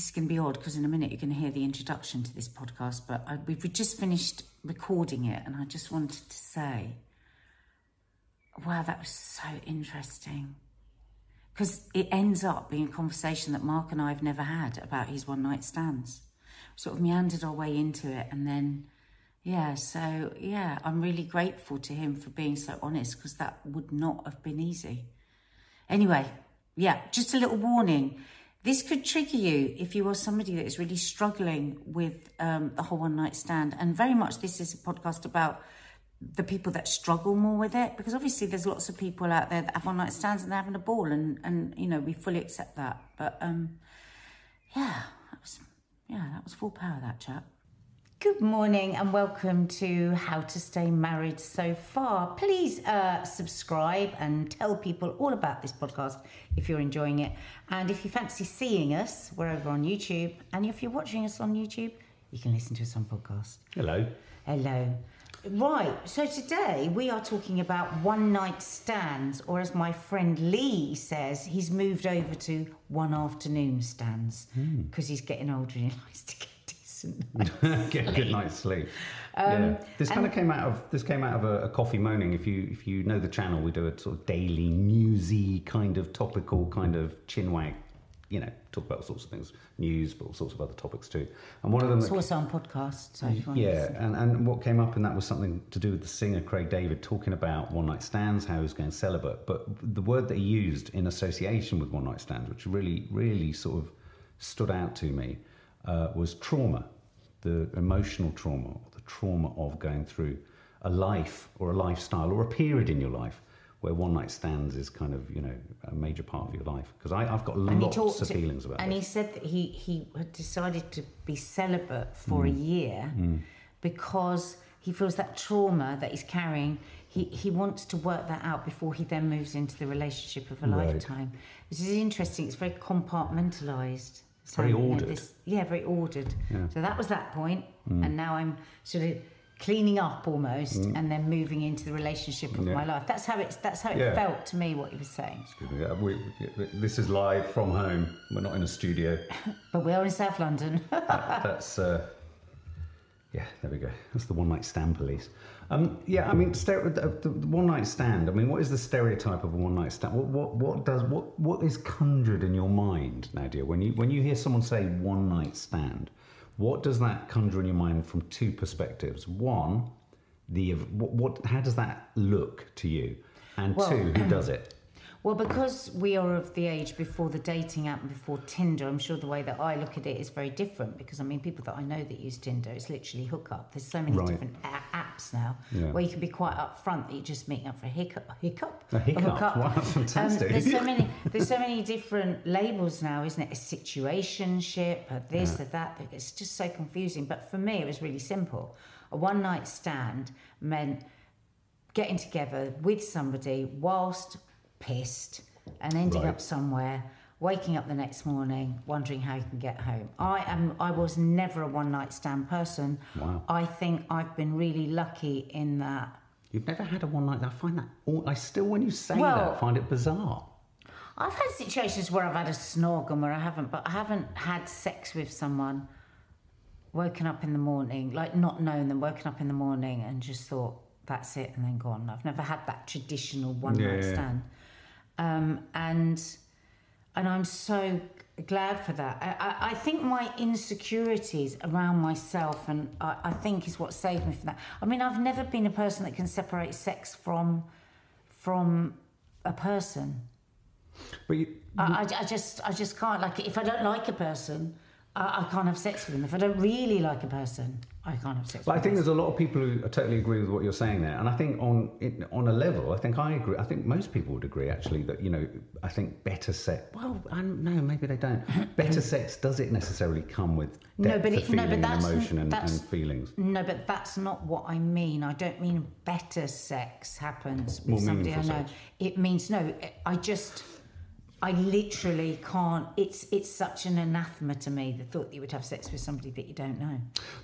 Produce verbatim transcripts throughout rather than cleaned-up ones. This is going to be odd because in a minute you're going to hear the introduction to this podcast, but I, we've just finished recording it and I just wanted to say, wow, that was so interesting. Because it ends up being a conversation that Mark and I have never had about his one-night stands. Sort of meandered our way into it and then, yeah, so, yeah, I'm really grateful to him for being so honest because that would not have been easy. Anyway, yeah, just a little warning. This could trigger you if you are somebody that is really struggling with um, the whole one-night stand. And very much this is a podcast about the people that struggle more with it, because obviously there's lots of people out there that have one-night stands and they're having a ball, and, and you know, we fully accept that. But, um, yeah, that was, yeah, that was full power, that chat. Good morning and welcome to How To Stay Married So Far. Please uh, subscribe and tell people all about this podcast if you're enjoying it. And if you fancy seeing us, we're over on YouTube. And if you're watching us on YouTube, you can listen to us on podcast. Hello. Hello. Right, so today we are talking about one-night stands, or as my friend Lee says, he's moved over to one-afternoon stands because mm. he's getting older and he likes to get get a good night's sleep. Um, yeah. This kind of came out of this came out of a, a Coffee Moaning. If you if you know the channel, we do a sort of daily newsy kind of topical kind of chinwag. You know, talk about all sorts of things, news, but all sorts of other topics too. And one of them, it's also on podcasts. So if you want to listen. and and what came up in that was something to do with the singer Craig David talking about one night stands, how he was going celibate, but the word that he used in association with one night stands, which really really sort of stood out to me. Uh, was trauma, the emotional trauma, or the trauma of going through a life or a lifestyle or a period in your life where one night stands is kind of, you know, a major part of your life. Because I've got lots of to, feelings about it. And this. He said that he, he had decided to be celibate for mm. a year mm. because he feels that trauma that he's carrying. He, he wants to work that out before he then moves into the relationship of a right. lifetime. Which is interesting. It's very compartmentalised. So, very ordered. You know, this, yeah, very ordered. Yeah. So that was that point, mm. and now I'm sort of cleaning up almost, mm. and then moving into the relationship of yeah. my life. That's how it's. That's how it yeah. felt to me. What he was saying. Me, yeah, we, we, this is live from home. We're not in a studio, but we are in South London. that, that's. Uh, yeah, there we go. That's the one night stand police. Um, yeah, I mean, st- the, the one night stand. I mean, what is the stereotype of a one night stand? What, what, what does what, what is conjured in your mind, Nadia, when you when you hear someone say one night stand? What does that conjure in your mind from two perspectives? One, the what, what how does that look to you? And well, two, who does it? Well, because we are of the age before the dating app and before Tinder, I'm sure the way that I look at it is very different because, I mean, people that I know that use Tinder, it's literally hookup. There's so many right. different a- apps now yeah. where you can be quite upfront that you're just meeting up for a hiccup. A hiccup? A hiccup. A hookup. Wow, that's fantastic. Um, there's, so many, there's so many different labels now, isn't it? A situationship, a this, yeah. a that. It's just so confusing. But for me, it was really simple. A one-night stand meant getting together with somebody whilst... pissed and ending right. up somewhere, waking up the next morning, wondering how you can get home. I am. I was never a one-night stand person. Wow. I think I've been really lucky in that. You've never had a one-night. I find that. All, I still, when you say well, that, I find it bizarre. I've had situations where I've had a snog and where I haven't, but I haven't had sex with someone. Woken up in the morning, like not knowing them, woken up in the morning and just thought that's it and then gone. I've never had that traditional one-night yeah. stand. Um, and and I'm so glad for that. I, I, I think my insecurities around myself and I, I think is what saved me from that. I mean, I've never been a person that can separate sex from from a person. But you, you... I, I, I just I just can't. Like, if I don't like a person, I, I can't have sex with them. If I don't really like a person, I can't have sex. But I think there's a lot of people who totally agree with what you're saying there, and I think on it, on a level, I think I agree. I think most people would agree actually that, you know, I think better sex. Well, I don't know, maybe they don't. Better sex doesn't necessarily come with depth no, but it, of feeling, no, but that's, emotion, and, that's, and feelings. No, but that's not what I mean. I don't mean better sex happens with More somebody I know. Sex. It means no. I just. I literally can't. It's it's such an anathema to me, the thought that you would have sex with somebody that you don't know.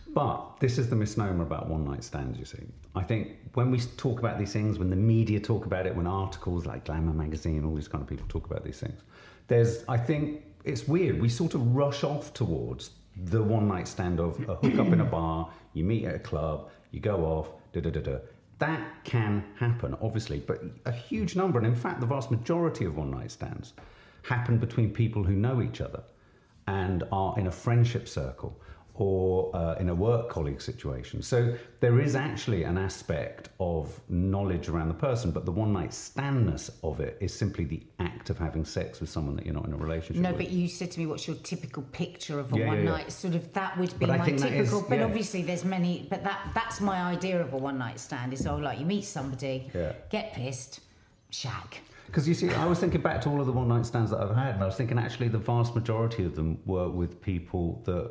But this is the misnomer about one-night stands, you see. I think when we talk about these things, when the media talk about it, when articles like Glamour magazine, all these kind of people talk about these things, there's, I think, it's weird. We sort of rush off towards the one night stand of a hookup in a bar, you meet at a club, you go off, da da da da. That can happen, obviously, but a huge number, and in fact, the vast majority of one-night stands happen between people who know each other and are in a friendship circle or uh, in a work colleague situation. So there is actually an aspect of knowledge around the person, but the one-night standness of it is simply the act of having sex with someone that you're not in a relationship no, with. No, but you said to me, what's your typical picture of a yeah, one-night? Yeah, yeah. Sort of that would be but my typical, is, but yeah. obviously there's many, but that that's my idea of a one-night stand is, oh, like you meet somebody, yeah. get pissed, shag. Because you see, I was thinking back to all of the one-night stands that I've had, and I was thinking actually the vast majority of them were with people that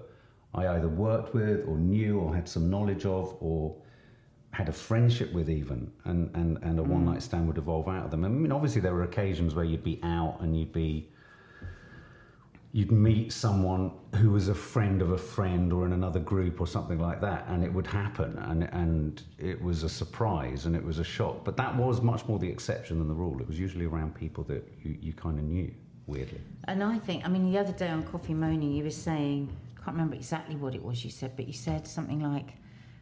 I either worked with or knew or had some knowledge of or had a friendship with even, and, and, and a mm. one-night stand would evolve out of them. I mean, obviously there were occasions where you'd be out and you'd be, you'd meet someone who was a friend of a friend or in another group or something like that, and it would happen, and, and it was a surprise and it was a shock. But that was much more the exception than the rule. It was usually around people that you, you kind of knew, weirdly. And I think, I mean, the other day on Coffee Moaning, you were saying... I can't remember exactly what it was you said, but you said something like,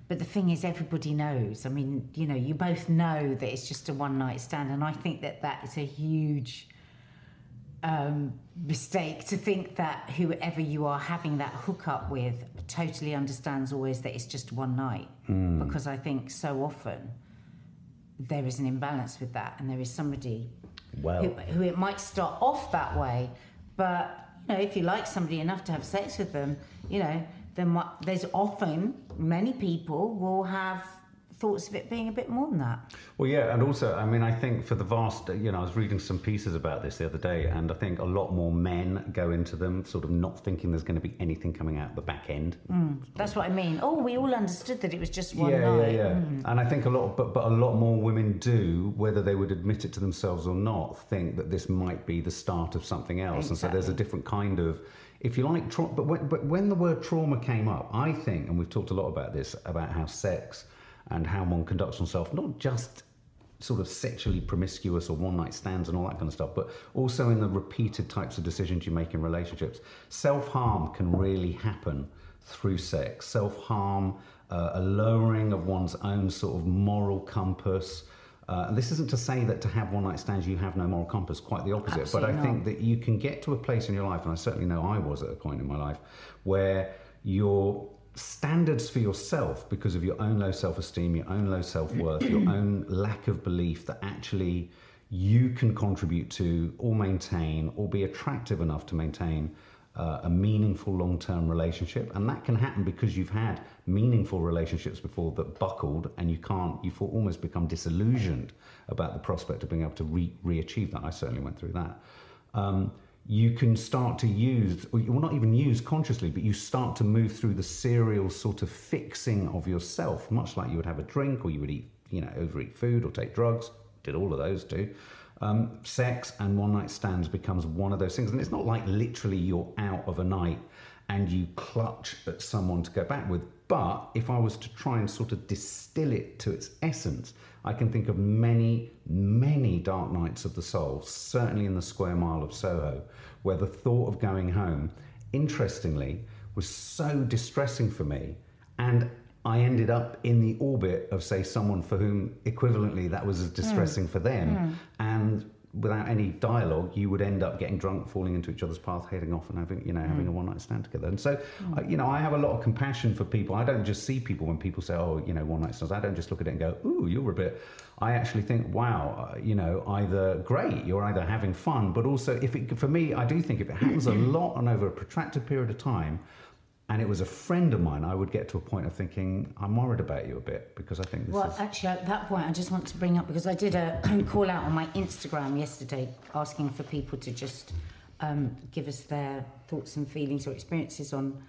but the thing is, everybody knows. I mean, you know, you both know that it's just a one-night stand, and I think that that is a huge um, mistake, to think that whoever you are having that hookup with totally understands always that it's just one night, mm. because I think so often there is an imbalance with that, and there is somebody wow. who, who it might start off that way, but... You know, if you like somebody enough to have sex with them, you know, then what, there's often many people will have thoughts of it being a bit more than that. Well, yeah, and also, I mean, I think for the vast, you know, I was reading some pieces about this the other day, and I think a lot more men go into them sort of not thinking there's going to be anything coming out the back end. Mm, that's what I mean. Oh, we all understood that it was just one yeah, night. Yeah, yeah, mm. And I think a lot, but but a lot more women do, whether they would admit it to themselves or not, think that this might be the start of something else, exactly. And so there's a different kind of, if you like, tra- but when, but when the word trauma came up, I think, and we've talked a lot about this, about how sex and how one conducts oneself, not just sort of sexually promiscuous or one-night stands and all that kind of stuff, but also in the repeated types of decisions you make in relationships. Self-harm can really happen through sex. Self-harm, uh, a lowering of one's own sort of moral compass. Uh, and this isn't to say that to have one-night stands you have no moral compass, quite the opposite. Absolutely but I not. think that you can get to a place in your life, and I certainly know I was at a point in my life, where you're... standards for yourself, because of your own low self-esteem, your own low self-worth, your own lack of belief that actually you can contribute to or maintain or be attractive enough to maintain uh, a meaningful long-term relationship. And that can happen because you've had meaningful relationships before that buckled, and you can't, you've almost become disillusioned about the prospect of being able to re- re-achieve that. I certainly went through that. Um, you can start to use, or well, not even use consciously, but you start to move through the serial sort of fixing of yourself, much like you would have a drink or you would eat, you know, overeat food or take drugs. Did all of those too. Um, sex and one-night stands becomes one of those things. And it's not like literally you're out of a night and you clutch at someone to go back with. But if I was to try and sort of distill it to its essence, I can think of many, many dark nights of the soul, certainly in the square mile of Soho, where the thought of going home, interestingly, was so distressing for me, and I ended up in the orbit of, say, someone for whom, equivalently, that was as distressing mm. for them, mm. and without any dialogue, you would end up getting drunk, falling into each other's path, heading off and having, you know, mm. having a one-night stand together. And so, mm. I, you know, I have a lot of compassion for people. I don't just see people when people say, oh, you know, one-night stands. I don't just look at it and go, ooh, you're a bit. I actually think, wow, you know, either great, you're either having fun, but also if it, for me, I do think if it happens a lot and over a protracted period of time, and it was a friend of mine, I would get to a point of thinking, I'm worried about you a bit, because I think this well, is... Well, actually, at that point, I just want to bring up, because I did a call out on my Instagram yesterday asking for people to just um, give us their thoughts and feelings or experiences on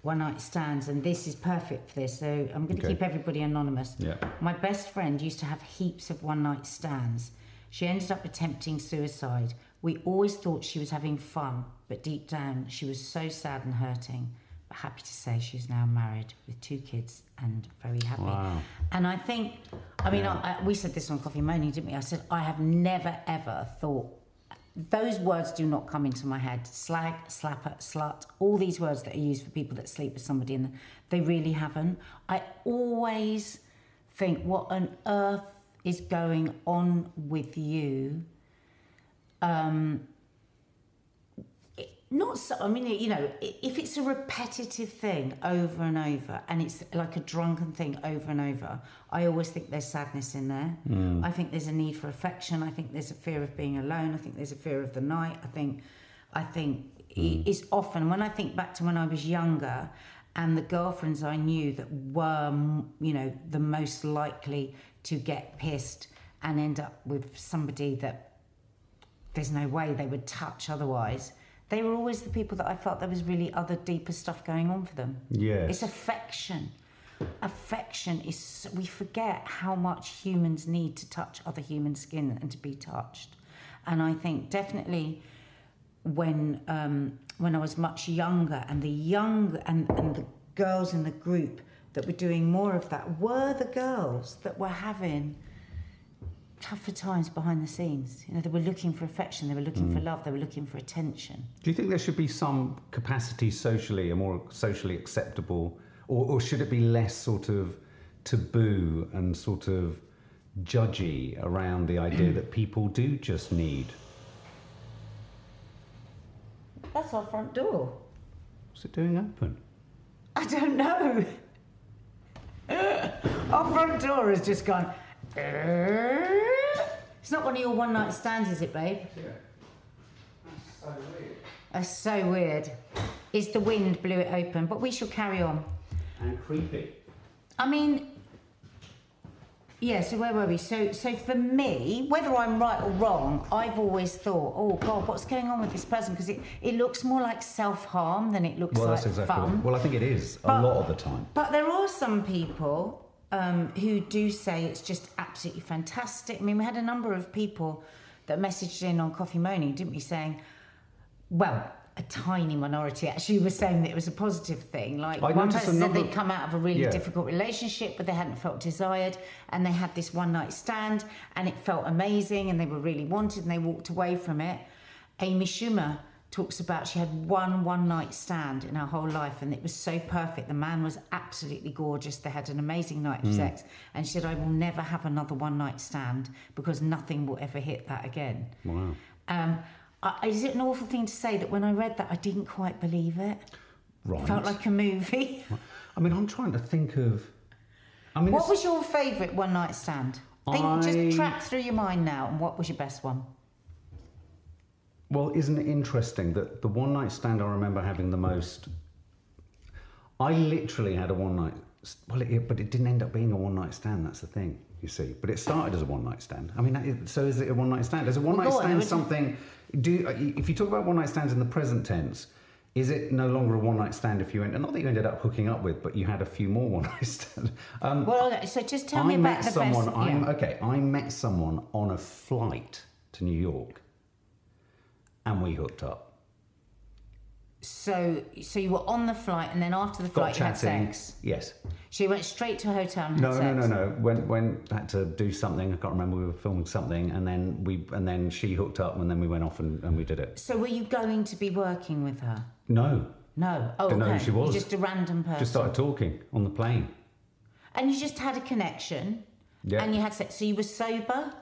one-night stands, and this is perfect for this, so I'm going to okay. keep everybody anonymous. Yeah. My best friend used to have heaps of one-night stands. She ended up attempting suicide. We always thought she was having fun, but deep down, she was so sad and hurting. Happy to say she's now married with two kids and very happy. Wow. And I think, I mean, yeah. I, I, we said this on Coffee Moaning, didn't we? I said, I have never, ever thought those words do not come into my head. Slag, slapper, slut, all these words that are used for people that sleep with somebody and they really haven't. I always think, what on earth is going on with you? Um, not so, I mean, you know, if it's a repetitive thing over and over and it's like a drunken thing over and over, I always think there's sadness in there. Mm. I think there's a need for affection. I think there's a fear of being alone. I think there's a fear of the night. I think, I think mm. it's often, when I think back to when I was younger and the girlfriends I knew that were, you know, the most likely to get pissed and end up with somebody that there's no way they would touch otherwise, they were always the people that I felt there was really other deeper stuff going on for them. Yeah. It's affection. Affection is, we forget how much humans need to touch other human skin and to be touched. And I think definitely when um, when I was much younger and the young and, and the girls in the group that were doing more of that were the girls that were having tougher times behind the scenes. You know, they were looking for affection, they were looking mm. for love, they were looking for attention. Do you think there should be some capacity socially, a more socially acceptable, or, or should it be less sort of taboo and sort of judgy around the idea that people do just need? That's our front door. What's it doing open? I don't know. Our front door has just gone... It's not one of your one-night stands, is it, babe? Yeah. That's so weird. That's so weird. It's the wind blew it open, but we shall carry on. And creepy. I mean, yeah, so where were we? So, so for me, whether I'm right or wrong, I've always thought, oh, God, what's going on with this person? Because it, it looks more like self-harm than it looks well, like that's exactly fun. Right. Well, I think it is, but, a lot of the time. But there are some people... Um, who do say it's just absolutely fantastic. I mean, we had a number of people that messaged in on Coffee Moaning, didn't we, saying, well, a tiny minority actually was saying that it was a positive thing. Like, I one person said they'd come out of a really yeah. difficult relationship, but they hadn't felt desired, and they had this one-night stand, and it felt amazing, and they were really wanted, and they walked away from it. Amy Schumer talks about she had one one-night stand in her whole life and it was so perfect. The man was absolutely gorgeous. They had an amazing night of mm. sex. And she said, I will never have another one-night stand because nothing will ever hit that again. Wow. Um, I, is it an awful thing to say that when I read that, I didn't quite believe it? Right. It felt like a movie. I mean, I'm trying to think of... I mean, what it's... was your favourite one-night stand? I... Think, just track through your mind now and what was your best one? Well, isn't it interesting that the one-night stand I remember having the most... I literally had a one-night... Well, it, but it didn't end up being a one-night stand, that's the thing, you see. But it started as a one-night stand. I mean, that is, so is it a one-night stand? Is a one-night well, stand something... Do if you talk about one-night stands in the present tense, is it no longer a one-night stand if you... End, not that you ended up hooking up with, but you had a few more one-night stands. Um, well, so just tell I me about the someone, best... I'm, yeah. Okay, I met someone on a flight to New York. And we hooked up. So, so you were on the flight, and then after the flight, you had sex. Yes. So you went straight to a hotel and had no, sex. No, no, no, no. Went, went, had to do something. I can't remember. We were filming something, and then we, and then she hooked up, and then we went off and, and we did it. So were you going to be working with her? No. No. Oh, didn't okay. know who she was. You're just a random person. Just started talking on the plane. And you just had a connection. Yeah. And you had sex. So you were sober.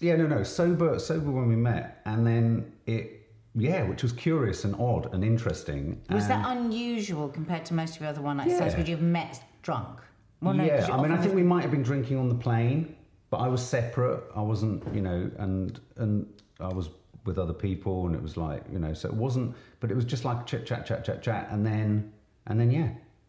Yeah. No. No. Sober. Sober when we met, and then it. Yeah, which was curious and odd and interesting. Was and that unusual compared to most of your other one-night yeah. stands? Would you have met drunk? Well, no, yeah, I mean, I think we might have been drinking on the plane, but I was separate. I wasn't, you know, and and I was with other people, and it was like, you know, so it wasn't. But it was just like chit chat, chat, chat, chat, and then and then yeah,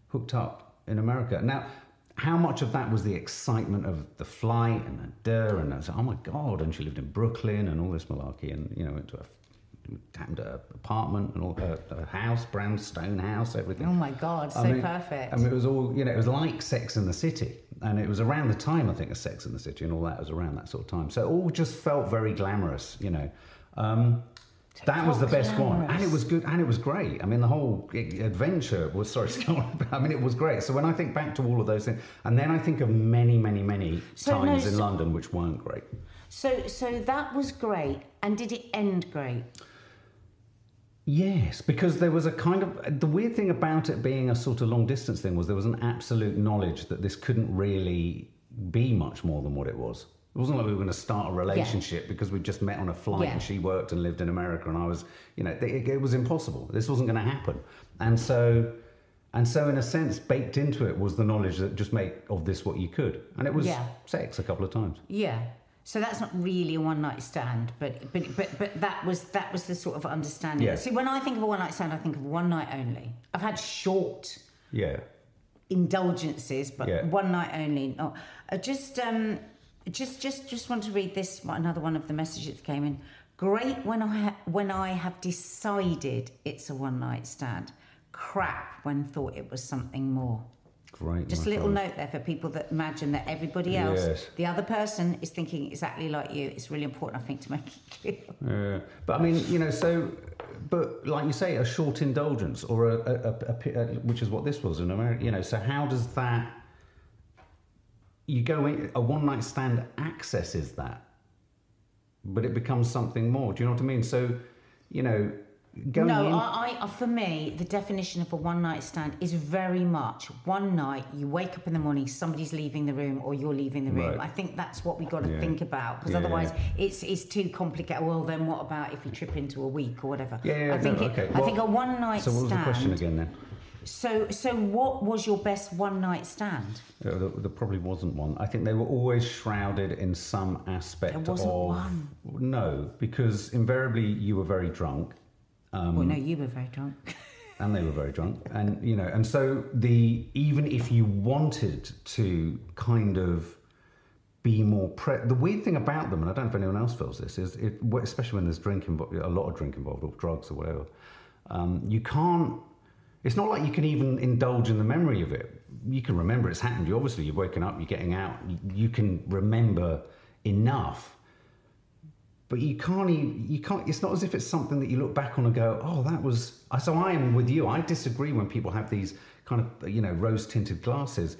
hooked up in America. Now, how much of that was the excitement of the flight and the duh and I was like, oh my God, and she lived in Brooklyn and all this malarkey, and you know, went to a happened at her apartment and all her, her house, brownstone house, everything. Oh my God, so I mean, perfect. I mean, it was all, you know, it was like Sex and the City. And it was around the time, I think, of Sex and the City and all that was around that sort of time. So it all just felt very glamorous, you know. Um, that was the best glamorous. one. And it was good, and it was great. I mean, the whole adventure was, sorry, I mean, it was great. So when I think back to all of those things, and then I think of many, many, many so times no, in so London which weren't great. So, so that was great. And did it end great? Yes, because there was a kind of... The weird thing about it being a sort of long-distance thing was there was an absolute knowledge that this couldn't really be much more than what it was. It wasn't like we were going to start a relationship yeah. because we just met on a flight yeah. and she worked and lived in America and I was... You know, it, it was impossible. This wasn't going to happen. And so... And so, in a sense, baked into it was the knowledge that just make of this what you could. And it was yeah. sex a couple of times. Yeah. So that's not really a one-night stand, but but, but but that was that was the sort of understanding. Yeah. See, when I think of a one-night stand, I think of one night only. I've had short yeah. indulgences, but yeah. one night only. Oh, I just, um, just, just, just want to read this, another one of the messages that came in. Great when I, ha when I have decided it's a one-night stand. Crap when thought it was something more. Great. Just a little note there for people that imagine that everybody else, yes. the other person, is thinking exactly like you. It's really important, I think, to make it clear. Yeah. But I mean, you know, so, but like you say, a short indulgence, or a, a, a, a, a which is what this was in America, you know, so how does that, you go in, a one-night stand accesses that, but it becomes something more. Do you know what I mean? So, you know, Going no, in... I, I, for me, the definition of a one-night stand is very much one night, you wake up in the morning, somebody's leaving the room or you're leaving the room. Right. I think that's what we've got to yeah. think about, because yeah, otherwise yeah. it's it's too complicated. Well, then what about if you trip into a week or whatever? Yeah, yeah, I think no, it, okay. I well, think a one-night stand... So what was stand, the question again then? So, so what was your best one-night stand? There, there probably wasn't one. I think they were always shrouded in some aspect of... There wasn't of, one. No, because invariably you were very drunk. Um, well, no, you were very drunk. And they were very drunk. And, you know, and so the, even if you wanted to kind of be more, pre the weird thing about them, and I don't know if anyone else feels this, is it, especially when there's drink involved, a lot of drink involved, or drugs or whatever, um, you can't, it's not like you can even indulge in the memory of it. You can remember it's happened. You obviously, you're waking up, you're getting out, you, you can remember enough. But you can't even, you can't, it's not as if it's something that you look back on and go, oh, that was, so I am with you. I disagree when people have these kind of, you know, rose-tinted glasses.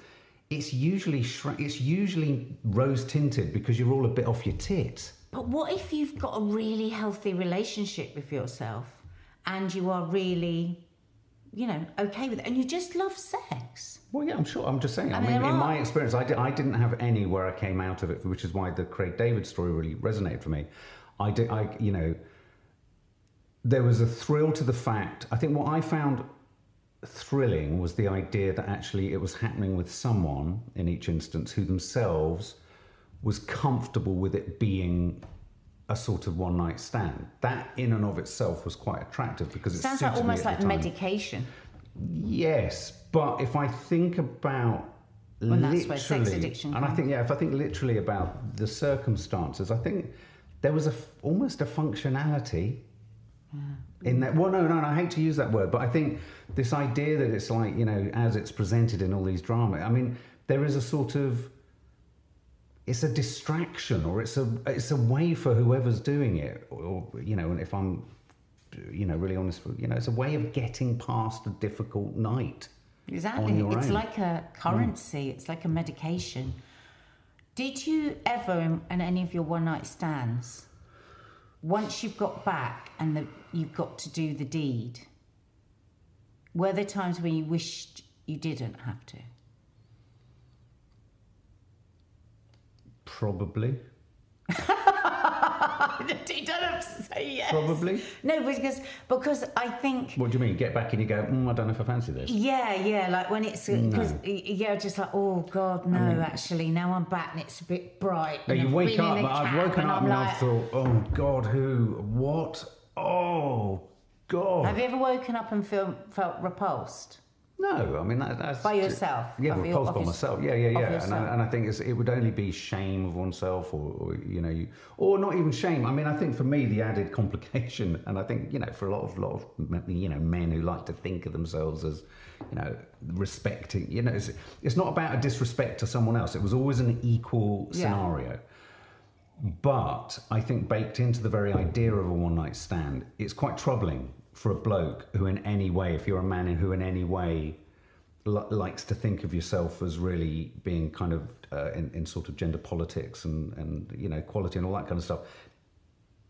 It's usually, it's usually rose-tinted because you're all a bit off your tits. But what if you've got a really healthy relationship with yourself and you are really, you know, okay with it and you just love sex? Well, yeah, I'm sure. I'm just saying. I, I mean, in my experience, I, di I didn't have any where I came out of it, which is why the Craig David story really resonated for me. I did, I, you know, there was a thrill to the fact. I think what I found thrilling was the idea that actually it was happening with someone in each instance who themselves was comfortable with it being a sort of one-night stand. That in and of itself was quite attractive because it sounds like almost like medication. Yes, but if I think about... Well, that's where sex addiction comes. And I think, yeah, if I think literally about the circumstances, I think... There was a, almost a functionality yeah. in that. Well, no, no, no, I hate to use that word, but I think this idea that it's like, you know, as it's presented in all these drama, I mean, there is a sort of, it's a distraction or it's a, it's a way for whoever's doing it. Or, you know, and if I'm, you know, really honest, you know, it's a way of getting past a difficult night. Exactly. It's own. Like a currency. Mm. It's like a medication. Did you ever, in any of your one-night stands, once you've got back and the, you've got to do the deed, were there times when you wished you didn't have to? Probably. You don't have to say yes. Probably. No, because because I think... What do you mean? Get back and you go, mm, I don't know if I fancy this. Yeah, yeah, like when it's... No. Yeah, just like, oh, God, no, I mean, actually, now I'm back and it's a bit bright. No, you wake up, I've woken up and I've like, thought, oh, God, who, what? Oh, God. Have you ever woken up and feel, felt repulsed? No, I mean, that, that's... By yourself? Yeah, repulsed your, by your, myself. Yeah, yeah, yeah. And I, and I think it's, it would only be shame of oneself or, or, you know, you, or not even shame. I mean, I think for me, the added complication, and I think, you know, for a lot of, lot of you know, men who like to think of themselves as, you know, respecting, you know, it's, it's not about a disrespect to someone else. It was always an equal scenario. Yeah. But I think baked into the very idea of a one-night stand, it's quite troubling for a bloke who in any way, if you're a man who in any way l- likes to think of yourself as really being kind of uh, in, in sort of gender politics and, and, you know, equality and all that kind of stuff,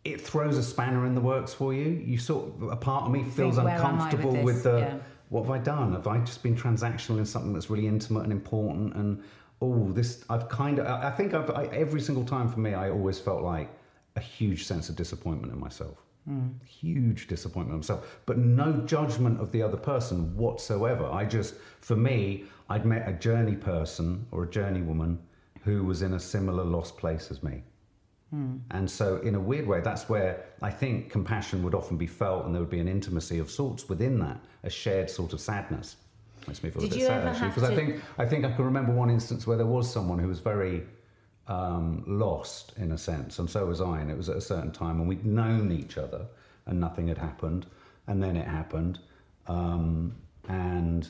it throws a spanner in the works for you. You sort of, a part of me feels think, uncomfortable with, with the, yeah. what have I done? Have I just been transactional in something that's really intimate and important? And, oh, this, I've kind of, I think I've, I, every single time for me, I always felt like a huge sense of disappointment in myself. Mm. Huge disappointment in myself. But no judgment of the other person whatsoever. I just, for me, I'd met a journey person or a journey woman who was in a similar lost place as me. Mm. And so in a weird way, that's where I think compassion would often be felt, and there would be an intimacy of sorts within that, a shared sort of sadness. Makes me feel Did a bit sad, actually, because to... I think I think I can remember one instance where there was someone who was very um, lost, in a sense, and so was I, and it was at a certain time, and we'd known each other, and nothing had happened, and then it happened, um, and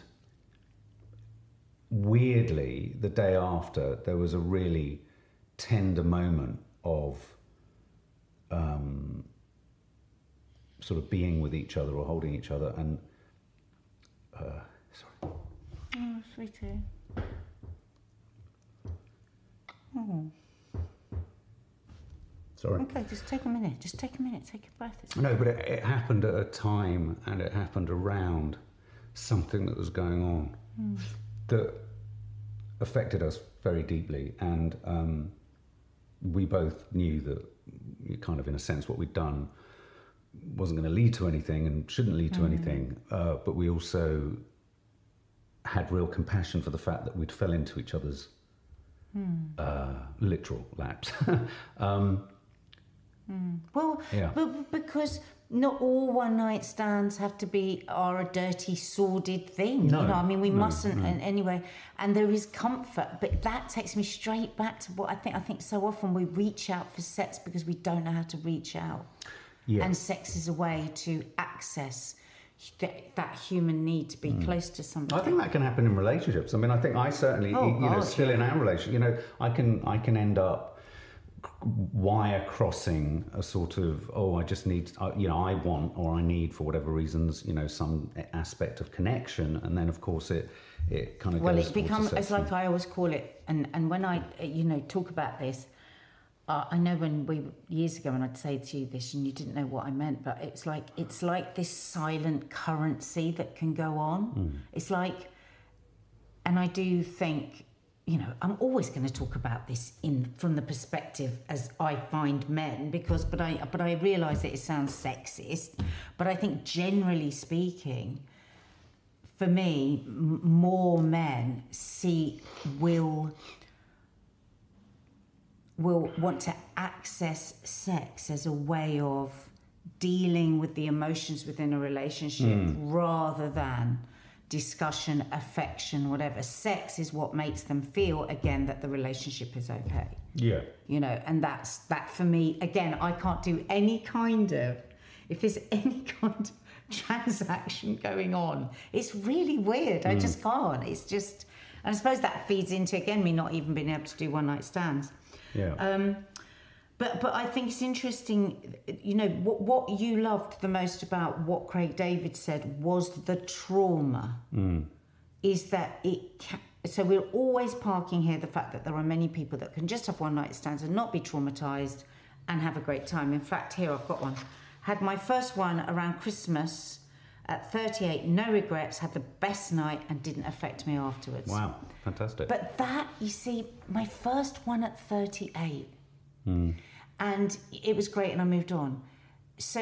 weirdly, the day after, there was a really tender moment of um, sort of being with each other or holding each other, and uh, sorry. Oh, sweetie. Oh. Sorry. Okay, just take a minute. Just take a minute. Take a breath. It's no, but it, it happened at a time, and it happened around something that was going on mm. that affected us very deeply, and. Um, We both knew that, kind of in a sense, what we'd done wasn't going to lead to anything and shouldn't lead to mm. anything. Uh, but we also had real compassion for the fact that we'd fell into each other's mm. uh, literal laps. um, mm. Well, yeah. but because not all one-night stands have to be are a dirty, sordid thing. No, you know, I mean, we no, mustn't. No. And anyway, and there is comfort, but that takes me straight back to what I think. I think so often we reach out for sex because we don't know how to reach out, yeah. and sex is a way to access that, that human need to be mm. close to somebody. I think that can happen in relationships. I mean, I think I certainly, oh, you God, know, still yeah. in our relationship, you know, I can, I can end up. Wire crossing a sort of oh I just need uh, you know I want or I need for whatever reasons you know some aspect of connection, and then of course it it kind of well it becomes it's like I always call it and and when I you know talk about this uh, I know when we years ago when I'd say to you this and you didn't know what I meant, but it's like it's like this silent currency that can go on mm. it's like, and I do think you know, I'm always going to talk about this in from the perspective as I find men, because, but I, but I realise that it sounds sexist, but I think generally speaking, for me, m- more men see, will, will want to access sex as a way of dealing with the emotions within a relationship mm. rather than discussion, affection, whatever. Sex is what makes them feel again that the relationship is okay. Yeah. You know, and that's that for me. Again, I can't do any kind of if there's any kind of transaction going on. It's really weird. Mm. I just can't. It's just, and I suppose that feeds into again me not even being able to do one night stands. Yeah. Um, But but I think it's interesting, you know, what, what you loved the most about what Craig David said was the trauma. Mm. Is that it can, so we're always parking here the fact that there are many people that can just have one night stands and not be traumatised and have a great time. In fact, here I've got one. Had my first one around Christmas at thirty-eight, no regrets, had the best night and didn't affect me afterwards. Wow, fantastic. But that, you see, my first one at thirty-eight... Mm. And it was great and I moved on. So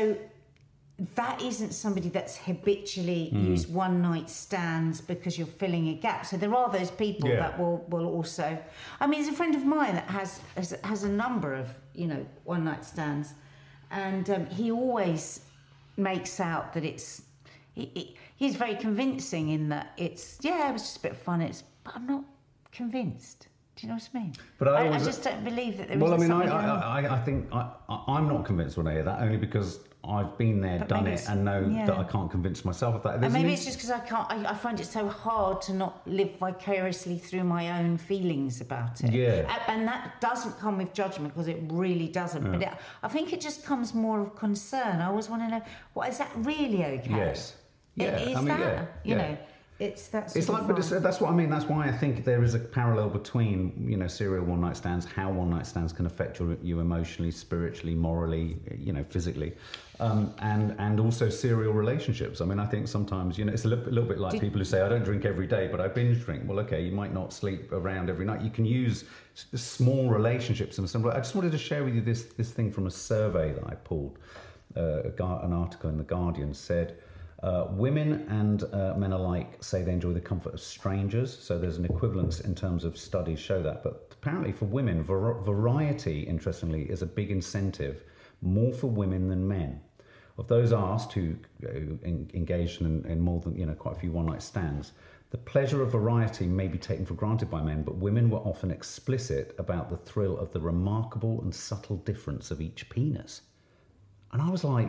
that isn't somebody that's habitually mm. used one night stands because you're filling a gap. So there are those people yeah. that will, will also... I mean, there's a friend of mine that has has, has a number of, you know, one night stands. And um, he always makes out that it's... He, he, he's very convincing in that it's, yeah, it was just a bit of fun. It's, but I'm not convinced. Do you know what I mean? But I, always, I, I just don't believe that there is. Well, I mean, I, I, I, I think I, I, I'm not convinced when I hear that, only because I've been there, but done it, and know yeah. that I can't convince myself of that. There's and maybe an, it's just because I can't. I, I find it so hard to not live vicariously through my own feelings about it. Yeah, and that doesn't come with judgment because it really doesn't. Yeah. But it, I think it just comes more of concern. I always want to know, what well, is that really okay? Yes. Yeah. Is I mean, that yeah, you yeah. know? It's that. It's like, but it's, that's what I mean. That's why I think there is a parallel between, you know, serial one night stands, how one night stands can affect your, you emotionally, spiritually, morally, you know, physically, um, and and also serial relationships. I mean, I think sometimes, you know, it's a little, little bit like Did, people who say I don't drink every day, but I binge drink. Well, okay, you might not sleep around every night. You can use small relationships and some. I just wanted to share with you this this thing from a survey that I pulled. Uh, an article in The Guardian said. Uh, women and uh, men alike say they enjoy the comfort of strangers, so there's an equivalence in terms of studies show that. But apparently for women, var variety, interestingly, is a big incentive, more for women than men. Of those asked who uh, in, engaged in, in more than, you know, quite a few one-night stands, the pleasure of variety may be taken for granted by men, but women were often explicit about the thrill of the remarkable and subtle difference of each penis. And I was like...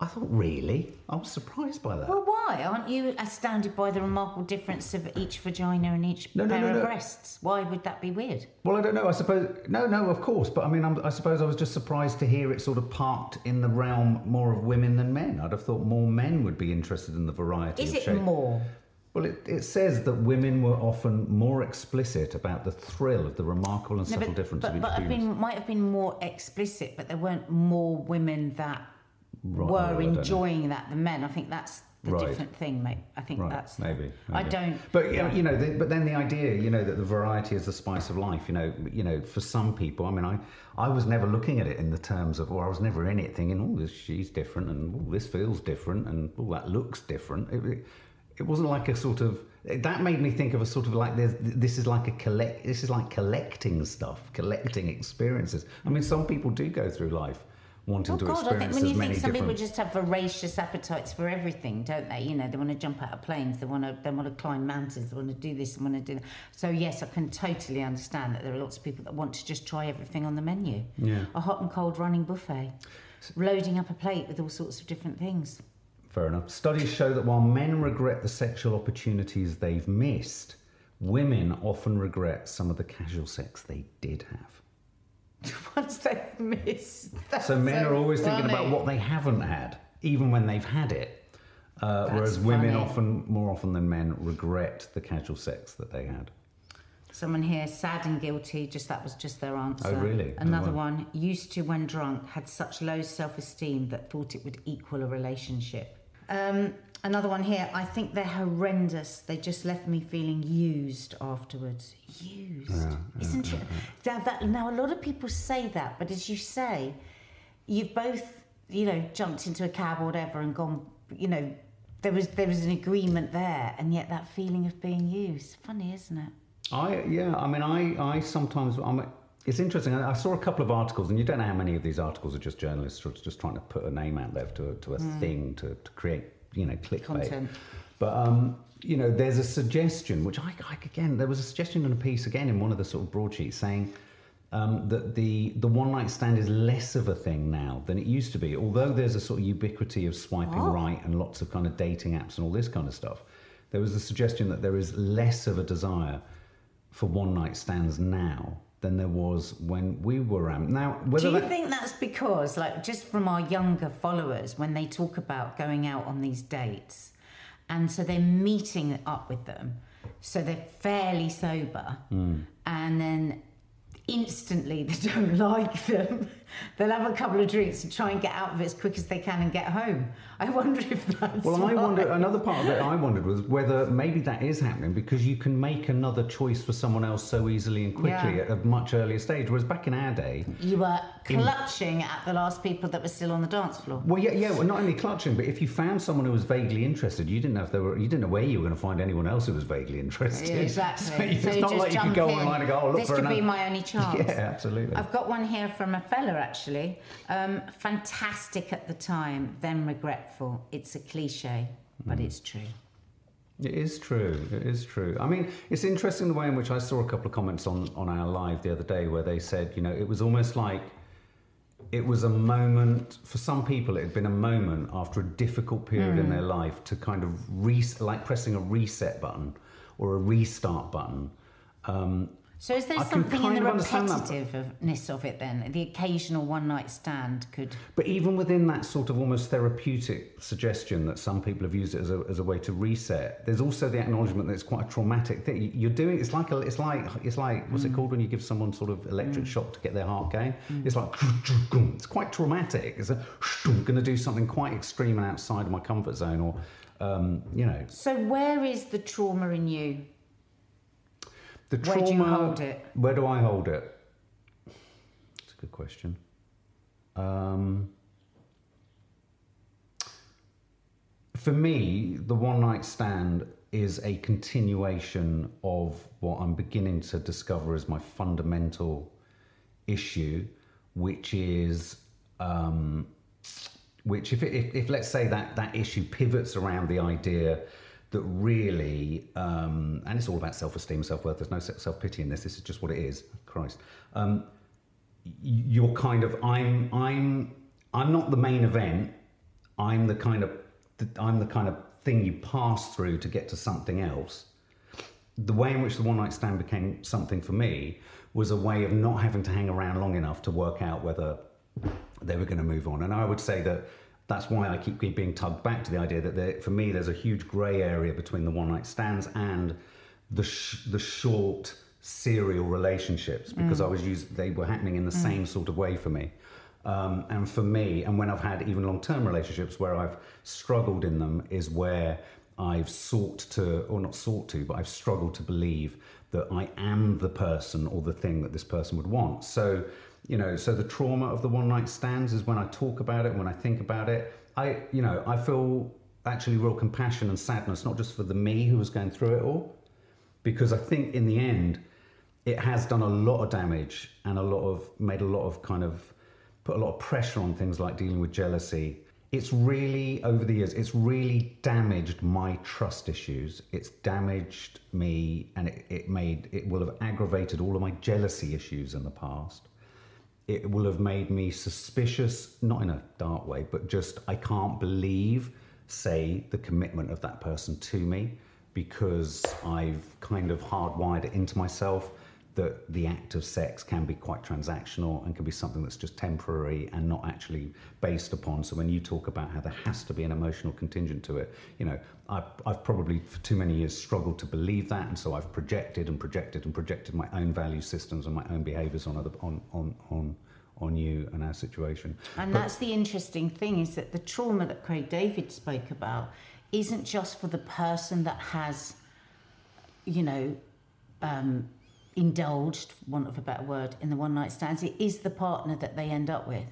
I thought, really? I was surprised by that. Well, why? Aren't you astounded by the remarkable difference of each vagina and each no, pair no, no, of no. breasts? Why would that be weird? Well, I don't know. I suppose... No, no, of course. But, I mean, I'm, I suppose I was just surprised to hear it sort of parked in the realm more of women than men. I'd have thought more men would be interested in the variety of shape. Is it more? Well, it, it says that women were often more explicit about the thrill of the remarkable and no, subtle but, difference but, of each but I've been, might have been more explicit, but there weren't more women that... Right, were no, enjoying that than men. I think that's the right. different thing, mate. I think right. that's... Maybe, maybe. I don't... But, yeah. you know, the, but then the idea, you know, that the variety is the spice of life, you know, you know, for some people, I mean, I, I was never looking at it in the terms of, or I was never in it thinking, oh, this, she's different, and oh, this feels different, and oh, that looks different. It, it, it wasn't like a sort of... That made me think of a sort of like there's, this is like a collect... This is like collecting stuff, collecting experiences. I mean, some people do go through life wanting oh to God, experience I think when you think some different... people just have voracious appetites for everything, don't they? You know, they want to jump out of planes, they want to they want to climb mountains, they want to do this, they want to do that. So yes, I can totally understand that there are lots of people that want to just try everything on the menu. Yeah. A hot and cold running buffet, loading up a plate with all sorts of different things. Fair enough. Studies show that while men regret the sexual opportunities they've missed, women often regret some of the casual sex they did have. Once they've missed. That's so men so are always funny. Thinking about what they haven't had, even when they've had it. Uh, whereas funny. women often, more often than men, regret the casual sex that they had. Someone here, sad and guilty, just that was just their answer. Oh, really? Another no one, used to when drunk, had such low self-esteem that thought it would equal a relationship. Um, another one here, I think they're horrendous. They just left me feeling used afterwards. Used. Yeah, Isn't yeah, it? Yeah. Now, that, now, a lot of people say that, but as you say, you've both, you know, jumped into a cab or whatever and gone, you know, there was, there was an agreement there, and yet that feeling of being used. Funny, isn't it? I, yeah, I mean, I, I sometimes... I'm, It's interesting. I saw a couple of articles, and you don't know how many of these articles are just journalists just trying to put a name out there to, to a mm. thing, to, to create, you know, clickbait. Content. But, um, you know, there's a suggestion, which I, I, again, there was a suggestion in a piece, again, in one of the sort of broadsheets saying um, that the, the one-night stand is less of a thing now than it used to be, although there's a sort of ubiquity of swiping oh. right and lots of kind of dating apps and all this kind of stuff. There was a suggestion that there is less of a desire for one-night stands now than there was when we were around. Now, whether do you that... think that's because, like, just from our younger followers, when they talk about going out on these dates, and so they're meeting up with them, so they're fairly sober, mm. and then instantly they don't like them. They'll have a couple of drinks and try and get out of it as quick as they can and get home. I wonder if that's Well, I right. wonder, another part of it I wondered was whether maybe that is happening because you can make another choice for someone else so easily and quickly yeah. at a much earlier stage, whereas back in our day... You were clutching in... at the last people that were still on the dance floor. Well, yeah, yeah, well, not only clutching, but if you found someone who was vaguely interested, you didn't know if they were, you didn't know where you were going to find anyone else who was vaguely interested. Yeah, exactly. So, so it's not like you could go in. online and go, oh, look this for another... This could be my only chance. Yeah, absolutely. I've got one here from a fella, actually. Um, fantastic at the time, then regretful. It's a cliche, but mm. it's true. It is true. It is true. I mean, it's interesting the way in which I saw a couple of comments on, on our live the other day where they said, you know, it was almost like it was a moment, for some people it had been a moment after a difficult period mm. in their life to kind of, re like pressing a reset button or a restart button. Um, So is there I something in the of repetitiveness of it then? The occasional one-night stand could... But even within that sort of almost therapeutic suggestion that some people have used it as a, as a way to reset, there's also the acknowledgement that it's quite a traumatic thing. You're doing... It's like... A, it's like... It's like what's mm. it called when you give someone sort of electric mm. shock to get their heart going? Mm. It's like... It's quite traumatic. It's a... I'm going to do something quite extreme and outside of my comfort zone or, um, you know... So where is the trauma in you? The trauma, where do you hold it? Where do I hold it? That's a good question. Um, for me, the one-night stand is a continuation of what I'm beginning to discover as my fundamental issue, which is, um, which if, it, if, if let's say that, that issue pivots around the idea that really, um, and it's all about self-esteem, self-worth, there's no self-pity in this, this is just what it is, Christ. Um, you're kind of, I'm, I'm, I'm not the main event, I'm the kind of, I'm the kind of thing you pass through to get to something else. The way in which the one-night stand became something for me was a way of not having to hang around long enough to work out whether they were going to move on. And I would say that that's why I keep being tugged back to the idea that there, for me there's a huge grey area between the one-night stands and the sh the short serial relationships, because mm. I was used, they were happening in the mm. same sort of way for me. Um, and for me, and when I've had even long-term relationships where I've struggled in them is where I've sought to, or not sought to, but I've struggled to believe that I am the person or the thing that this person would want. So, you know, so the trauma of the one-night stands is when I talk about it, when I think about it, I, you know, I feel actually real compassion and sadness, not just for the me who was going through it all, because I think in the end, it has done a lot of damage and a lot of, made a lot of kind of, put a lot of pressure on things like dealing with jealousy. It's really, over the years, it's really damaged my trust issues. It's damaged me and it, it made, it will have aggravated all of my jealousy issues in the past. It will have made me suspicious, not in a dark way, but just I can't believe, say, the commitment of that person to me, because I've kind of hardwired it into myself that the act of sex can be quite transactional and can be something that's just temporary and not actually based upon. So when you talk about how there has to be an emotional contingent to it, you know, I've, I've probably for too many years struggled to believe that, and so I've projected and projected and projected my own value systems and my own behaviours on other on on on on you and our situation. And but, that's the interesting thing is that the trauma that Craig David spoke about isn't just for the person that has, you know, um, indulged, for want of a better word, in the one-night stands, it is the partner that they end up with.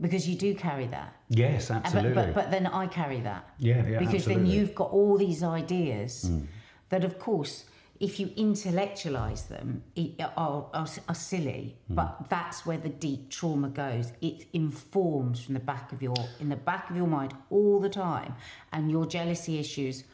Because you do carry that. Yes, absolutely. But, but, but then I carry that. Yeah, yeah, because absolutely. Then you've got all these ideas mm. that, of course, if you intellectualise them, it, are, are, are silly, mm. but that's where the deep trauma goes. It informs from the back of your, in the back of your mind all the time, and your jealousy issues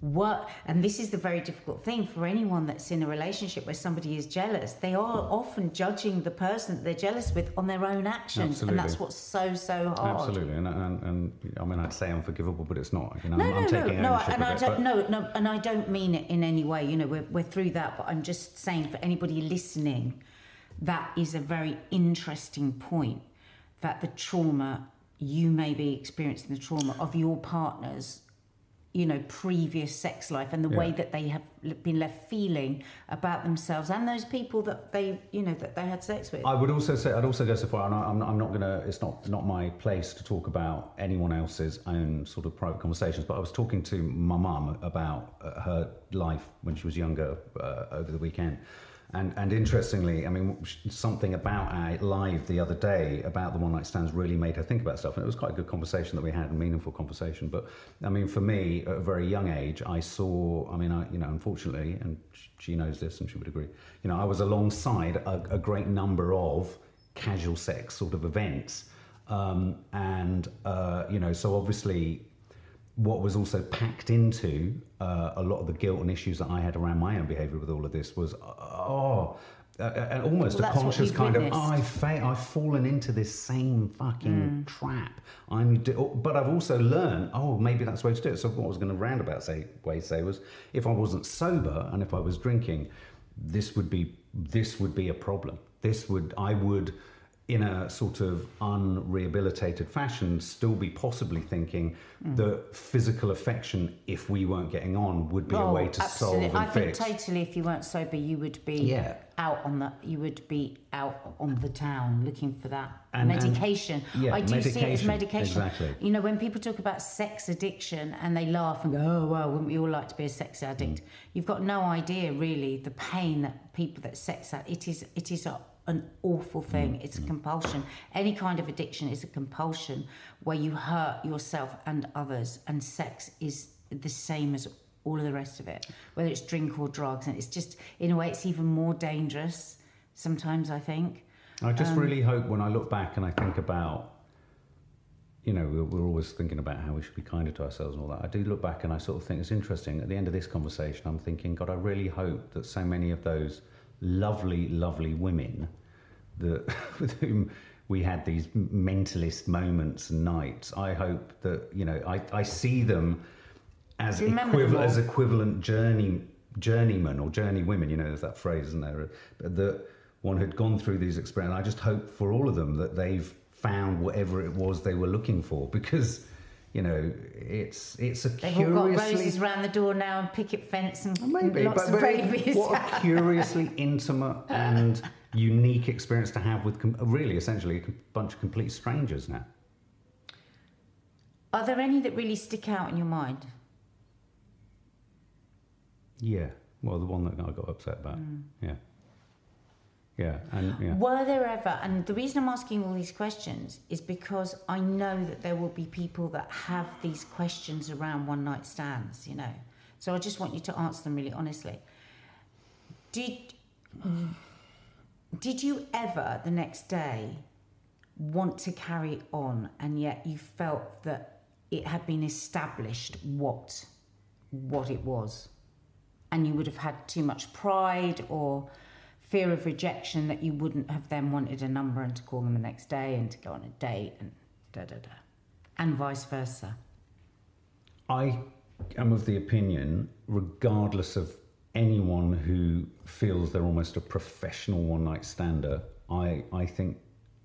What, and this is the very difficult thing for anyone that's in a relationship where somebody is jealous. They are often judging the person that they're jealous with on their own actions. Absolutely. And that's what's so, so hard. Absolutely. And, and, and I mean, I'd say unforgivable, but it's not. You know, no, I'm, no, I'm taking no, no, and I it, don't, no, no, and I don't mean it in any way. You know, we're, we're through that, but I'm just saying for anybody listening, that is a very interesting point, that the trauma, you may be experiencing the trauma of your partner's, you know, previous sex life and the yeah. way that they have been left feeling about themselves and those people that they, you know, that they had sex with. I would also say, I'd also go so far, and I, I'm not, I'm not going to, it's not, not my place to talk about anyone else's own sort of private conversations, but I was talking to my mum about her life when she was younger uh, over the weekend. And, and interestingly, I mean, something about our live the other day about the one-night stands really made her think about stuff. And it was quite a good conversation that we had, a meaningful conversation. But, I mean, for me, at a very young age, I saw, I mean, I, you know, unfortunately, and she knows this and she would agree, you know, I was alongside a, a great number of casual sex sort of events. Um, and, uh, you know, so obviously what was also packed into uh, a lot of the guilt and issues that I had around my own behaviour with all of this was, oh, uh, uh, almost well, a conscious kind witnessed. of, oh, I've, fa I've fallen into this same fucking mm. trap. I'm, but I've also learned, oh, maybe that's the way to do it. So what I was going to roundabout say, way say was, if I wasn't sober and if I was drinking, this would be this would be a problem. This would I would, in a sort of unrehabilitated fashion, still be possibly thinking mm. that physical affection, if we weren't getting on, would be oh, a way to absolutely. solve and I fix. I think totally, if you weren't sober, you would be yeah. out on the you would be out on the town looking for that and, medication. And, yeah, I do medication, see it as medication. Exactly. You know, when people talk about sex addiction and they laugh and go, "Oh well, wouldn't we all like to be a sex addict?" Mm. You've got no idea really the pain that people that sex addict it is it is a an awful thing. Mm, it's mm. a compulsion. Any kind of addiction is a compulsion where you hurt yourself and others, and sex is the same as all of the rest of it, whether it's drink or drugs. And it's just, in a way, it's even more dangerous sometimes, I think. I just um, really hope when I look back and I think about, you know, we're, we're always thinking about how we should be kinder to ourselves and all that. I do look back and I sort of think it's interesting. At the end of this conversation, I'm thinking, God, I really hope that so many of those lovely, lovely women that with whom we had these mentalist moments and nights, I hope that, you know, I, I see them as equivalent as equivalent journey journeymen or journeywomen. You know, there's that phrase, isn't there? That one had gone through these experiences. I just hope for all of them that they've found whatever it was they were looking for, because, you know, it's it's a They've curiously... all got roses around the door now and picket fence and maybe, lots but, of but babies. What a curiously intimate and unique experience to have with com really, essentially, a bunch of complete strangers now. Are there any that really stick out in your mind? Yeah. Well, the one that I got upset about. Mm. Yeah. Yeah, and, yeah. Were there ever, and the reason I'm asking all these questions is because I know that there will be people that have these questions around one-night stands, you know. So I just want you to answer them really honestly. Did, did you ever, the next day, want to carry on, and yet you felt that it had been established what, what it was? And you would have had too much pride or fear of rejection that you wouldn't have then wanted a number and to call them the next day and to go on a date and da-da-da, and vice versa? I am of the opinion, regardless of anyone who feels they're almost a professional one-night stander, I, I think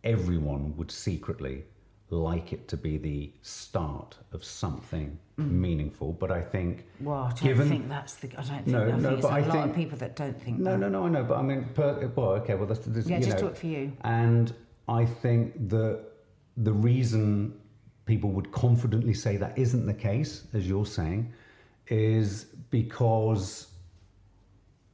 everyone would secretly like it to be the start of something mm. meaningful. But I think... Well, I don't given, think that's the... I don't think... No, I no, think but I think... There's a lot of people that don't think no, that. No, no, no, I know, but I mean... Per, well, OK, well, that's... that's yeah, you just know, talk for you. And I think that the reason people would confidently say that isn't the case, as you're saying, is because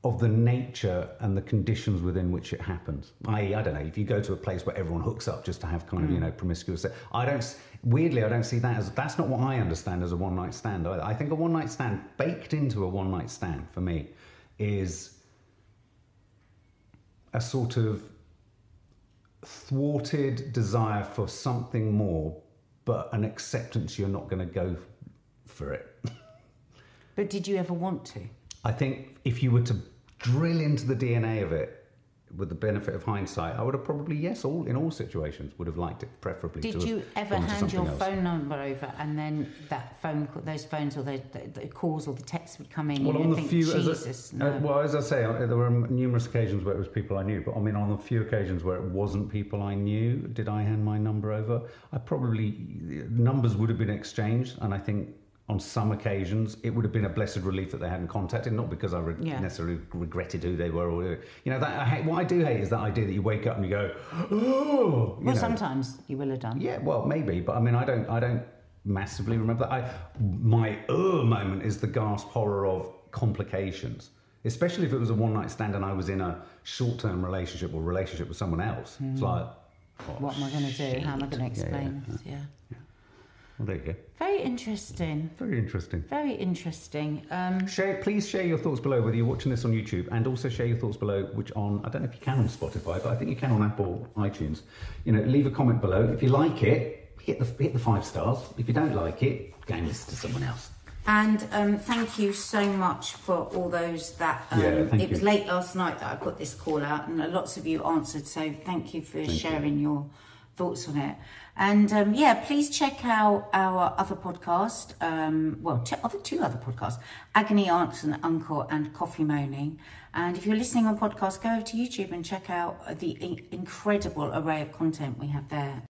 of the nature and the conditions within which it happens. that is, I don't know, if you go to a place where everyone hooks up just to have kind of, mm. you know, promiscuous sex, I don't, weirdly, I don't see that as, that's not what I understand as a one-night stand either. I think a one-night stand, baked into a one-night stand for me, is a sort of thwarted desire for something more, but an acceptance you're not going to go for it. But did you ever want to? I think if you were to drill into the D N A of it, with the benefit of hindsight, I would have probably, yes, all in all situations, would have liked it, preferably. Did to you ever hand your else. phone number over, and then that phone, those phones or the, the, the calls or the texts would come in? Well, and on the few, Jesus, as a, no. uh, well, as I say, I, there were numerous occasions where it was people I knew, but I mean, on the few occasions where it wasn't people I knew, did I hand my number over? I probably numbers would have been exchanged, and I think. On some occasions, it would have been a blessed relief that they hadn't contacted, not because I re yeah. necessarily regretted who they were or who. You know, that, I hate, what I do hate is that idea that you wake up and you go, oh! You well, know. Sometimes you will have done. Yeah, well, maybe, but I mean, I don't, I don't massively remember that. I, my oh moment is the gasp horror of complications, especially if it was a one-night stand and I was in a short-term relationship or relationship with someone else. Mm. It's like, oh, what am I going to do? How am I going to explain yeah, yeah, yeah. this? Yeah. yeah. Well, there you go. Very interesting. Very interesting. Very interesting. Um, share, please share your thoughts below whether you're watching this on YouTube, and also share your thoughts below which on, I don't know if you can on Spotify, but I think you can on Apple, iTunes. You know, leave a comment below. If you like it, hit the, hit the five stars. If you don't like it, go and listen to someone else. And um, thank you so much for all those that... Um, yeah, thank you. It was late last night that I put this call out, and lots of you answered, so thank you for sharing your... thoughts on it. And um, yeah, please check out our other podcast, um, well, two other, two other podcasts, Agony Aunt and Uncle and Coffee Moaning. And if you're listening on podcast, go over to YouTube and check out the incredible array of content we have there.